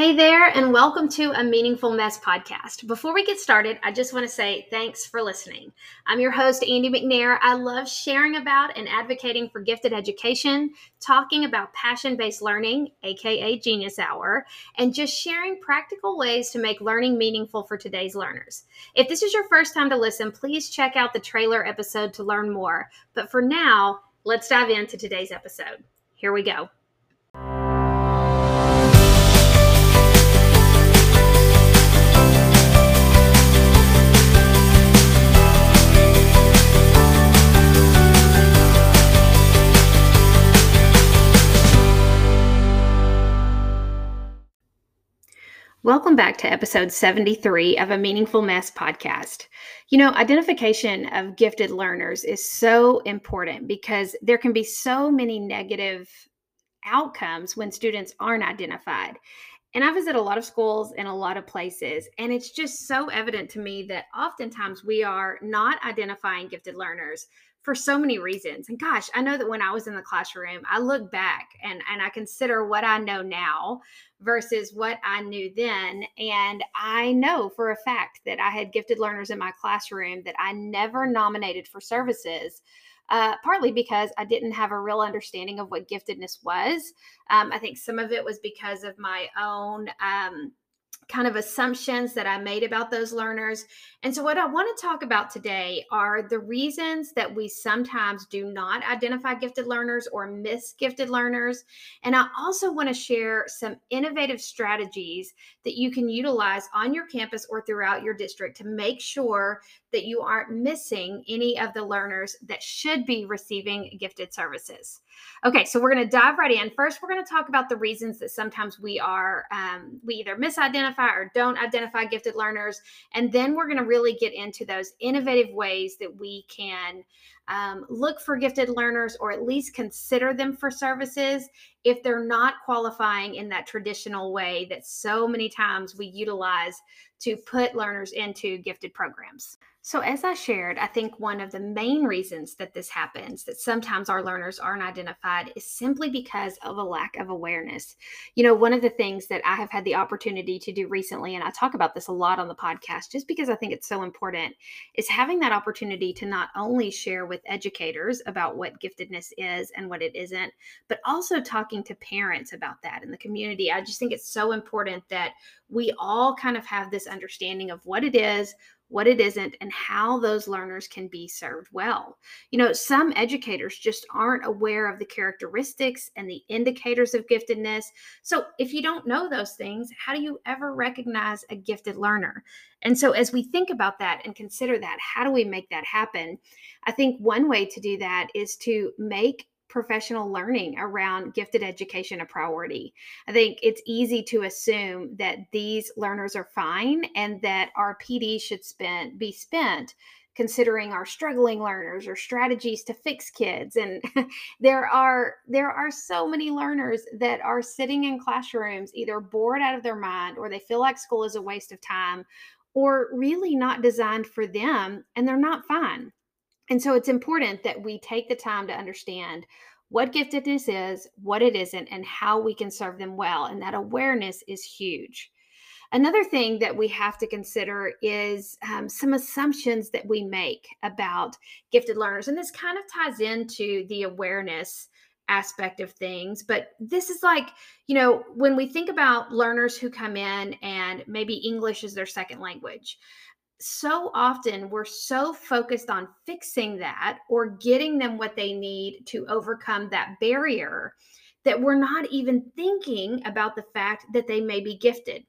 Hey there, and welcome to A Meaningful Mess Podcast. Before we get started, I just want to say thanks for listening. I'm your host, Andi McNair. I love sharing about and advocating for gifted education, talking about passion-based learning, aka Genius Hour, and just sharing practical ways to make learning meaningful for today's learners. If this is your first time to listen, please check out the trailer episode to learn more. But for now, let's dive into today's episode. Here we go. Welcome back to episode 73 of A Meaningful Mess Podcast. You know, identification of gifted learners is so important because there can be so many negative outcomes when students aren't identified. And I visit a lot of schools and a lot of places, and it's just so evident to me that oftentimes we are not identifying gifted learners for so many reasons. And gosh, I know that when I was in the classroom, I look back and I consider what I know now versus what I knew then. And I know for a fact that I had gifted learners in my classroom that I never nominated for services, partly because I didn't have a real understanding of what giftedness was. I think some of it was because of my own kind of assumptions that I made about those learners. And so what I want to talk about today are the reasons that we sometimes do not identify gifted learners or miss gifted learners. And I also want to share some innovative strategies that you can utilize on your campus or throughout your district to make sure that you aren't missing any of the learners that should be receiving gifted services. Okay, so we're going to dive right in. First, we're going to talk about the reasons that sometimes we either misidentify or don't identify gifted learners. And then we're going to really get into those innovative ways that we can look for gifted learners or at least consider them for services if they're not qualifying in that traditional way that so many times we utilize to put learners into gifted programs. So as I shared, I think one of the main reasons that this happens, that sometimes our learners aren't identified, is simply because of a lack of awareness. You know, one of the things that I have had the opportunity to do recently, and I talk about this a lot on the podcast, just because I think it's so important, is having that opportunity to not only share with educators about what giftedness is and what it isn't, but also talking to parents about that in the community. I just think it's so important that we all kind of have this understanding of what it is, what it isn't, and how those learners can be served well. You know, some educators just aren't aware of the characteristics and the indicators of giftedness. So if you don't know those things, how do you ever recognize a gifted learner? And so as we think about that and consider that, how do we make that happen? I think one way to do that is to make professional learning around gifted education a priority. I think it's easy to assume that these learners are fine and that our PD should be spent considering our struggling learners or strategies to fix kids. And there are so many learners that are sitting in classrooms either bored out of their mind or they feel like school is a waste of time or really not designed for them, and they're not fine. And so it's important that we take the time to understand what giftedness is, what it isn't, and how we can serve them well. And that awareness is huge. Another thing that we have to consider is some assumptions that we make about gifted learners. And this kind of ties into the awareness aspect of things. But this is like, you know, when we think about learners who come in and maybe English is their second language, so often we're so focused on fixing that or getting them what they need to overcome that barrier that we're not even thinking about the fact that they may be gifted.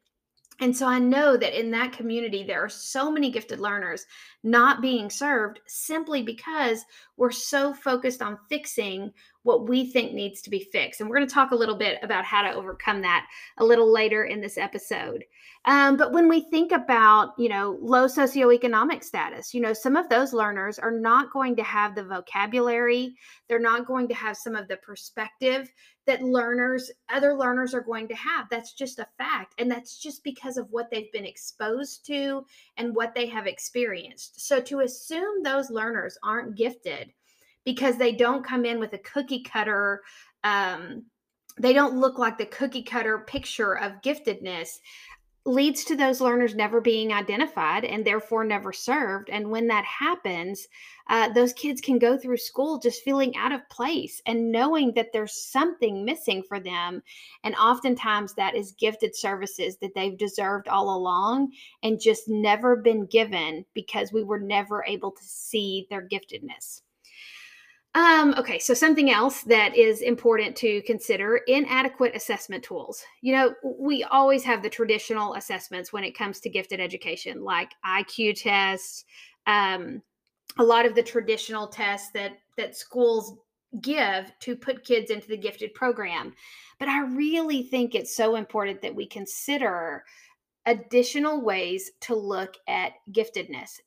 And so I know that in that community, there are so many gifted learners not being served simply because we're so focused on fixing what we think needs to be fixed. And we're going to talk a little bit about how to overcome that a little later in this episode. But when we think about, you know, low socioeconomic status, you know, some of those learners are not going to have the vocabulary. They're not going to have some of the perspective that other learners are going to have. That's just a fact. And that's just because of what they've been exposed to and what they have experienced. So to assume those learners aren't gifted because they don't come in with a cookie cutter they don't look like the cookie cutter picture of giftedness, leads to those learners never being identified and therefore never served. And when that happens, those kids can go through school just feeling out of place and knowing that there's something missing for them. And oftentimes that is gifted services that they've deserved all along and just never been given because we were never able to see their giftedness. Okay, so something else that is important to consider, inadequate assessment tools. You know, we always have the traditional assessments when it comes to gifted education, like IQ tests, a lot of the traditional tests that schools give to put kids into the gifted program. But I really think it's so important that we consider additional ways to look at giftedness.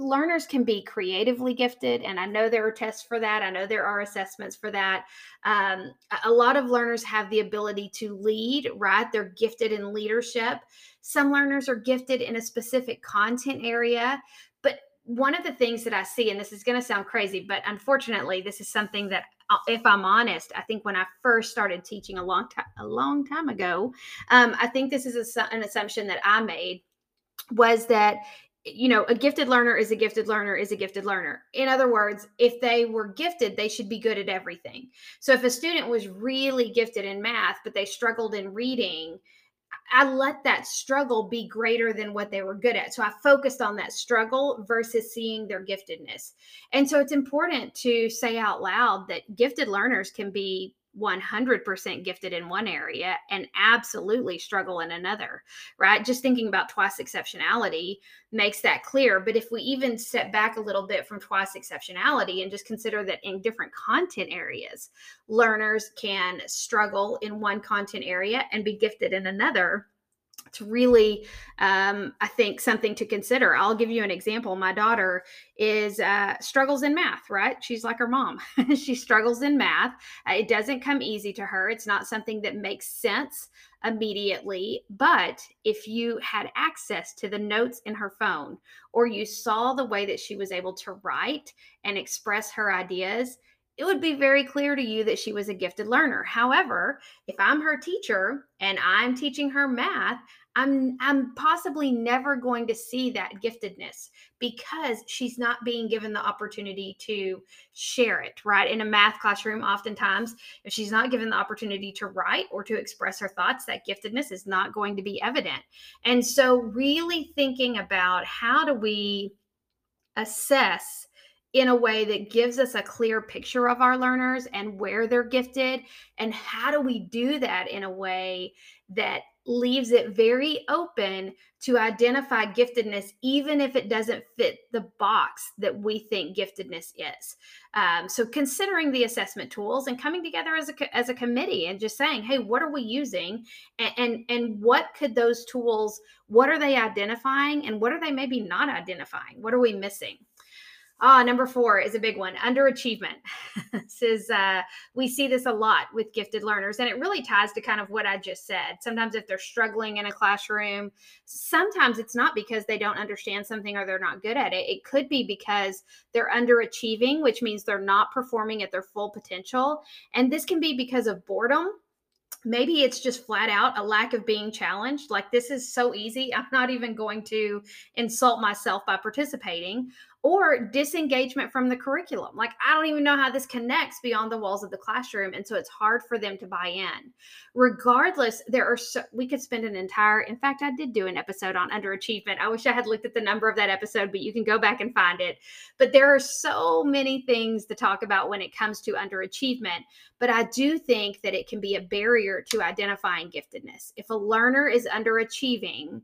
Learners can be creatively gifted, and I know there are tests for that. I know there are assessments for that. A lot of learners have the ability to lead, right? They're gifted in leadership. Some learners are gifted in a specific content area. But one of the things that I see, and this is going to sound crazy, but unfortunately, this is something that, if I'm honest, I think when I first started teaching a long time ago, I think this is an assumption that I made, was that, you know, a gifted learner is a gifted learner is a gifted learner. In other words, if they were gifted, they should be good at everything. So if a student was really gifted in math, but they struggled in reading, I let that struggle be greater than what they were good at. So I focused on that struggle versus seeing their giftedness. And so it's important to say out loud that gifted learners can be 100% gifted in one area and absolutely struggle in another, right? Just thinking about twice exceptionality makes that clear. But if we even step back a little bit from twice exceptionality and just consider that in different content areas, learners can struggle in one content area and be gifted in another, it's really, I think, something to consider. I'll give you an example. My daughter is struggles in math, right? She's like her mom. She struggles in math. It doesn't come easy to her. It's not something that makes sense immediately. But if you had access to the notes in her phone, or you saw the way that she was able to write and express her ideas, it would be very clear to you that she was a gifted learner. However, if I'm her teacher and I'm teaching her math, I'm possibly never going to see that giftedness because she's not being given the opportunity to share it, right? In a math classroom, oftentimes, if she's not given the opportunity to write or to express her thoughts, that giftedness is not going to be evident. And so really thinking about how do we assess in a way that gives us a clear picture of our learners and where they're gifted, and how do we do that in a way that leaves it very open to identify giftedness, even if it doesn't fit the box that we think giftedness is. So considering the assessment tools and coming together as a committee and just saying, hey, what are we using? And what could those tools, what are they identifying? And what are they maybe not identifying? What are we missing? Number 4 is a big one, underachievement. This is, we see this a lot with gifted learners, and it really ties to kind of what I just said. Sometimes if they're struggling in a classroom, sometimes it's not because they don't understand something or they're not good at it. It could be because they're underachieving, which means they're not performing at their full potential. And this can be because of boredom. Maybe it's just flat out a lack of being challenged. Like, this is so easy, I'm not even going to insult myself by participating. Or disengagement from the curriculum. Like, I don't even know how this connects beyond the walls of the classroom. And so it's hard for them to buy in. Regardless, we could spend an entire, in fact, I did do an episode on underachievement. I wish I had looked at the number of that episode, but you can go back and find it. But there are so many things to talk about when it comes to underachievement. But I do think that it can be a barrier to identifying giftedness. If a learner is underachieving,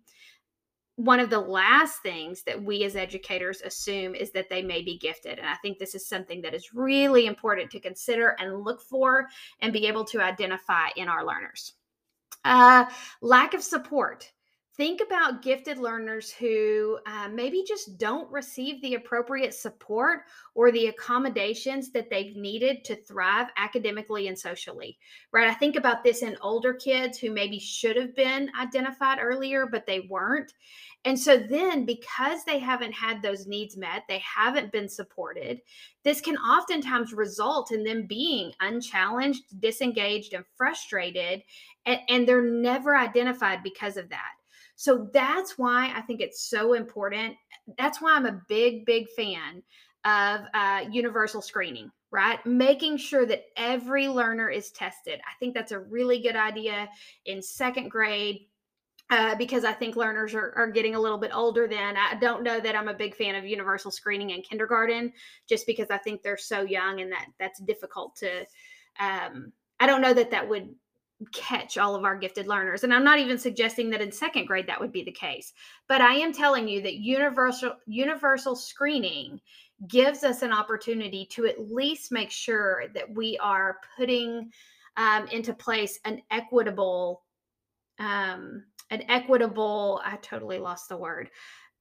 one of the last things that we as educators assume is that they may be gifted. And I think this is something that is really important to consider and look for and be able to identify in our learners. Lack of support. Think about gifted learners who maybe just don't receive the appropriate support or the accommodations that they've needed to thrive academically and socially, right? I think about this in older kids who maybe should have been identified earlier, but they weren't. And so then because they haven't had those needs met, they haven't been supported, this can oftentimes result in them being unchallenged, disengaged, and frustrated, and they're never identified because of that. So that's why I think it's so important. That's why I'm a big, big fan of universal screening, right? Making sure that every learner is tested. I think that's a really good idea in second grade because I think learners are getting a little bit older then. I don't know that I'm a big fan of universal screening in kindergarten just because I think they're so young and that's difficult to, I don't know that would catch all of our gifted learners. And I'm not even suggesting that in second grade that would be the case, but I am telling you that universal screening gives us an opportunity to at least make sure that we are putting into place an equitable, I totally lost the word,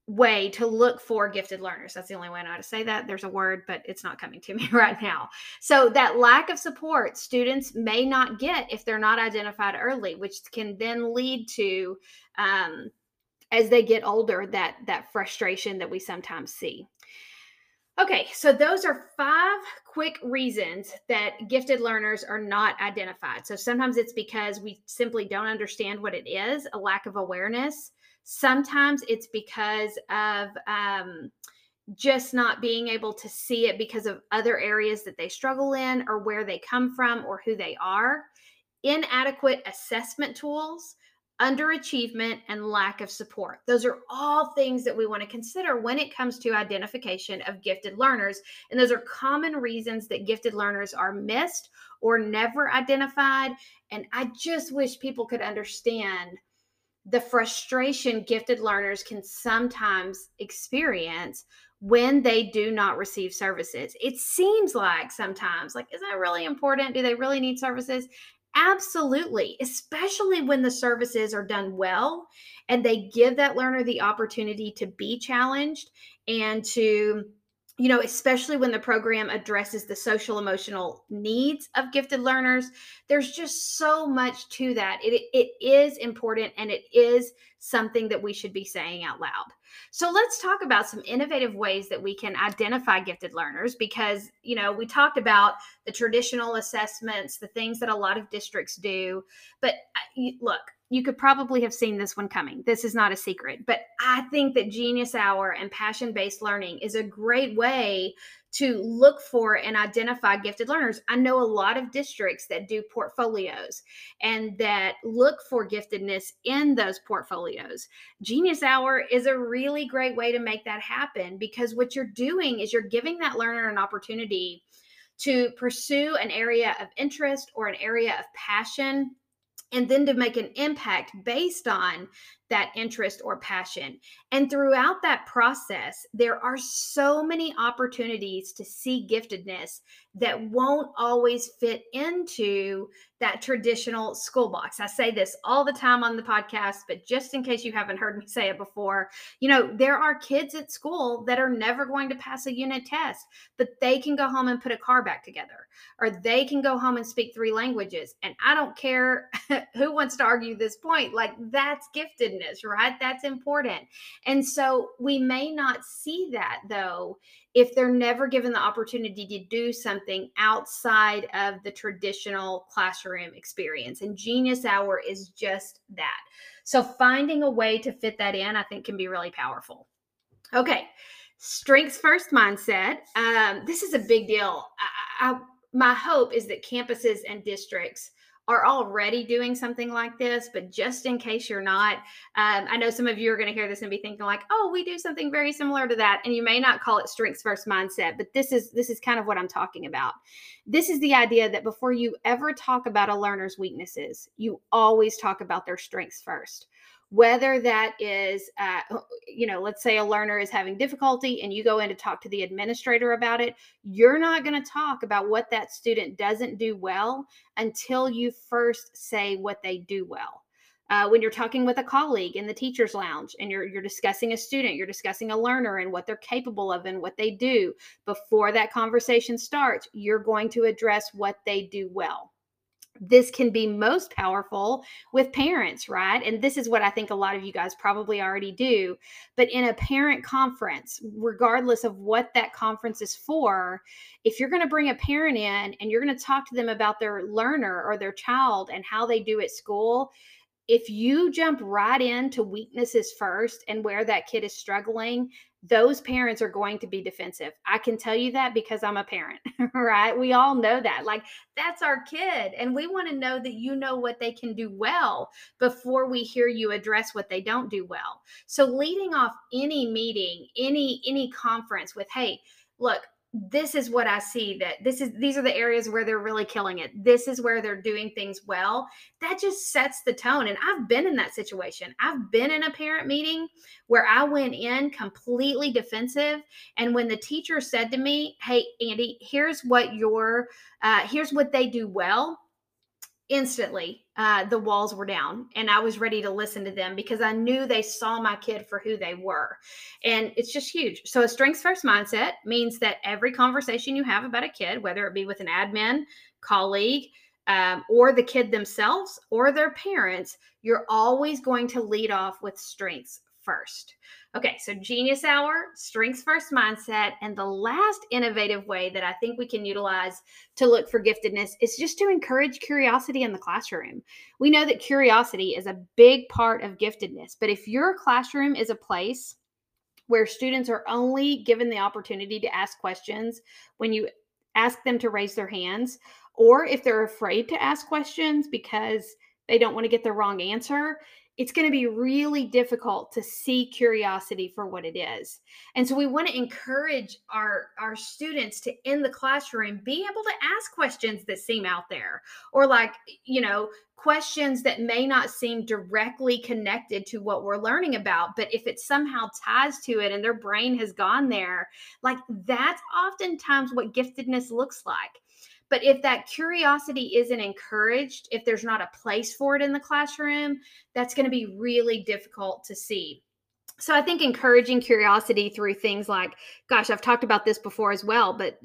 way to look for gifted learners. That's the only way I know how to say that. There's a word, but it's not coming to me right now. So that lack of support students may not get if they're not identified early, which can then lead to, as they get older, that frustration that we sometimes see. Okay, so those are 5 quick reasons that gifted learners are not identified. So sometimes it's because we simply don't understand what it is, a lack of awareness. Sometimes it's because of just not being able to see it because of other areas that they struggle in or where they come from or who they are. Inadequate assessment tools, underachievement, and lack of support. Those are all things that we want to consider when it comes to identification of gifted learners. And those are common reasons that gifted learners are missed or never identified. And I just wish people could understand the frustration gifted learners can sometimes experience when they do not receive services. It seems like sometimes, like, is that really important? Do they really need services? Absolutely, especially when the services are done well and they give that learner the opportunity to be challenged and to, you know, especially when the program addresses the social emotional needs of gifted learners. There's just so much to that. It is important, and it is something that we should be saying out loud. So let's talk about some innovative ways that we can identify gifted learners, because, you know, we talked about the traditional assessments, the things that a lot of districts do, but look, you could probably have seen this one coming. This is not a secret, but I think that Genius Hour and passion-based learning is a great way to look for and identify gifted learners. I know a lot of districts that do portfolios and that look for giftedness in those portfolios. Genius Hour is a really great way to make that happen, because what you're doing is you're giving that learner an opportunity to pursue an area of interest or an area of passion, and then to make an impact based on that interest or passion. And throughout that process, there are so many opportunities to see giftedness that won't always fit into that traditional school box. I say this all the time on the podcast, but just in case you haven't heard me say it before, you know, there are kids at school that are never going to pass a unit test, but they can go home and put a car back together, or they can go home and speak 3 languages. And I don't care who wants to argue this point, like, that's giftedness, right? That's important. And so we may not see that, though, if they're never given the opportunity to do something outside of the traditional classroom experience. And Genius Hour is just that. So finding a way to fit that in, I think, can be really powerful. Okay. Strengths first mindset. This is a big deal. My hope is that campuses and districts are already doing something like this, but just in case you're not, I know some of you are going to hear this and be thinking like, oh, we do something very similar to that. And you may not call it strengths first mindset, but this is kind of what I'm talking about. This is the idea that before you ever talk about a learner's weaknesses, you always talk about their strengths first. Whether that is, you know, let's say a learner is having difficulty and you go in to talk to the administrator about it, you're not going to talk about what that student doesn't do well until you first say what they do well. when you're talking with a colleague in the teacher's lounge and you're discussing a student, you're discussing a learner and what they're capable of and what they do, before that conversation starts, you're going to address what they do well. This can be most powerful with parents, right? And this is what I think a lot of you guys probably already do. But in a parent conference, regardless of what that conference is for, if you're going to bring a parent in and you're going to talk to them about their learner or their child and how they do at school, if you jump right into weaknesses first and where that kid is struggling, those parents are going to be defensive. I can tell you that because I'm a parent, right? We all know that. Like, that's our kid. And we want to know that you know what they can do well before we hear you address what they don't do well. So leading off any meeting, any conference with, hey, look, this is what I see, that these are the areas where they're really killing it. This is where they're doing things well. That just sets the tone. And I've been in that situation. I've been in a parent meeting where I went in completely defensive. And when the teacher said to me, hey, Andy, here's what they do well. Instantly, the walls were down and I was ready to listen to them because I knew they saw my kid for who they were. And it's just huge. So a strengths first mindset means that every conversation you have about a kid, whether it be with an admin, colleague, or the kid themselves or their parents, you're always going to lead off with strengths first. Okay, so Genius Hour, strengths first mindset, and the last innovative way that I think we can utilize to look for giftedness is just to encourage curiosity in the classroom. We know that curiosity is a big part of giftedness, but if your classroom is a place where students are only given the opportunity to ask questions when you ask them to raise their hands, or if they're afraid to ask questions because they don't want to get the wrong answer, it's going to be really difficult to see curiosity for what it is. And so we want to encourage our students to, in the classroom, be able to ask questions that seem out there, or questions that may not seem directly connected to what we're learning about, but if it somehow ties to it and their brain has gone there, like, that's oftentimes what giftedness looks like. But if that curiosity isn't encouraged, if there's not a place for it in the classroom, that's going to be really difficult to see. So I think encouraging curiosity through things like, gosh, I've talked about this before as well, but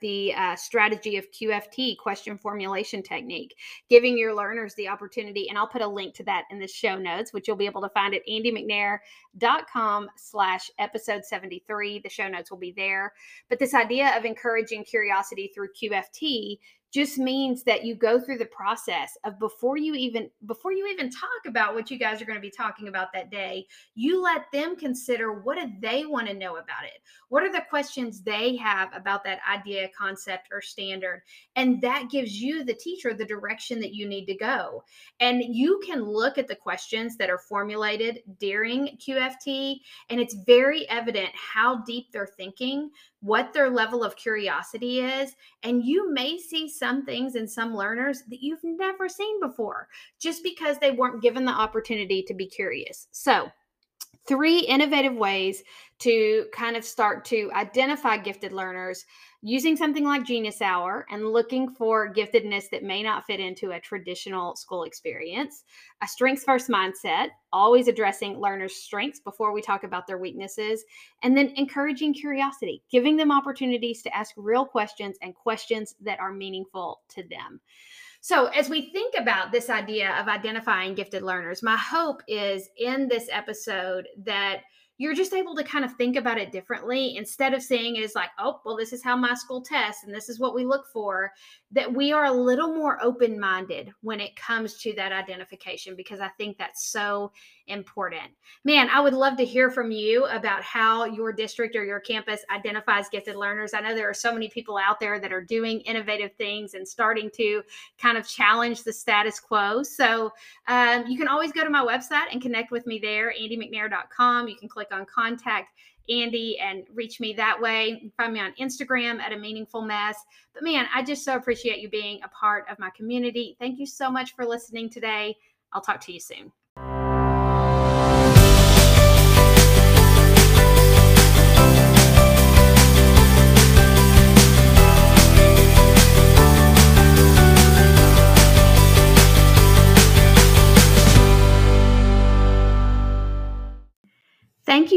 the strategy of QFT, question formulation technique, giving your learners the opportunity, and I'll put a link to that in the show notes, which you'll be able to find at andimcnair.com/episode73. The show notes will be there. But this idea of encouraging curiosity through QFT just means that you go through the process of before you even talk about what you guys are going to be talking about that day, you let them consider, what do they want to know about it? What are the questions they have about that idea, concept, or standard? And that gives you, the teacher, the direction that you need to go. And you can look at the questions that are formulated during QFT, and it's very evident how deep they're thinking, what their level of curiosity is, and you may see some things in some learners that you've never seen before, just because they weren't given the opportunity to be curious. So, 3 innovative ways to kind of start to identify gifted learners using something like Genius Hour and looking for giftedness that may not fit into a traditional school experience. A strengths-first mindset, always addressing learners' strengths before we talk about their weaknesses, and then encouraging curiosity, giving them opportunities to ask real questions and questions that are meaningful to them. So as we think about this idea of identifying gifted learners, my hope is in this episode that you're just able to kind of think about it differently, instead of seeing it as like, oh, well, this is how my school tests and this is what we look for, that we are a little more open-minded when it comes to that identification, because I think that's so important. Man, I would love to hear from you about how your district or your campus identifies gifted learners. I know there are so many people out there that are doing innovative things and starting to kind of challenge the status quo. So you can always go to my website and connect with me there, andimcnair.com. You can click on Contact Andy and reach me that way. You can find me on Instagram at A Meaningful Mess. But man, I just so appreciate you being a part of my community. Thank you so much for listening today. I'll talk to you soon.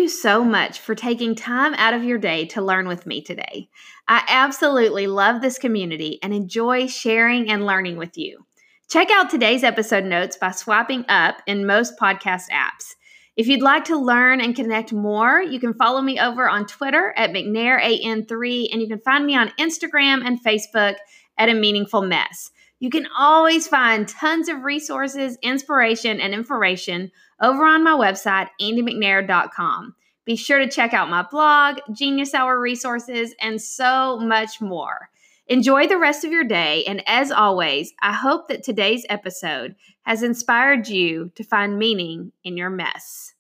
you so much for taking time out of your day to learn with me today. I absolutely love this community and enjoy sharing and learning with you. Check out today's episode notes by swiping up in most podcast apps. If you'd like to learn and connect more, you can follow me over on Twitter at McNairAN3, and you can find me on Instagram and Facebook at A Meaningful Mess. You can always find tons of resources, inspiration, and information over on my website, andimcnair.com. Be sure to check out my blog, Genius Hour resources, and so much more. Enjoy the rest of your day, and as always, I hope that today's episode has inspired you to find meaning in your mess.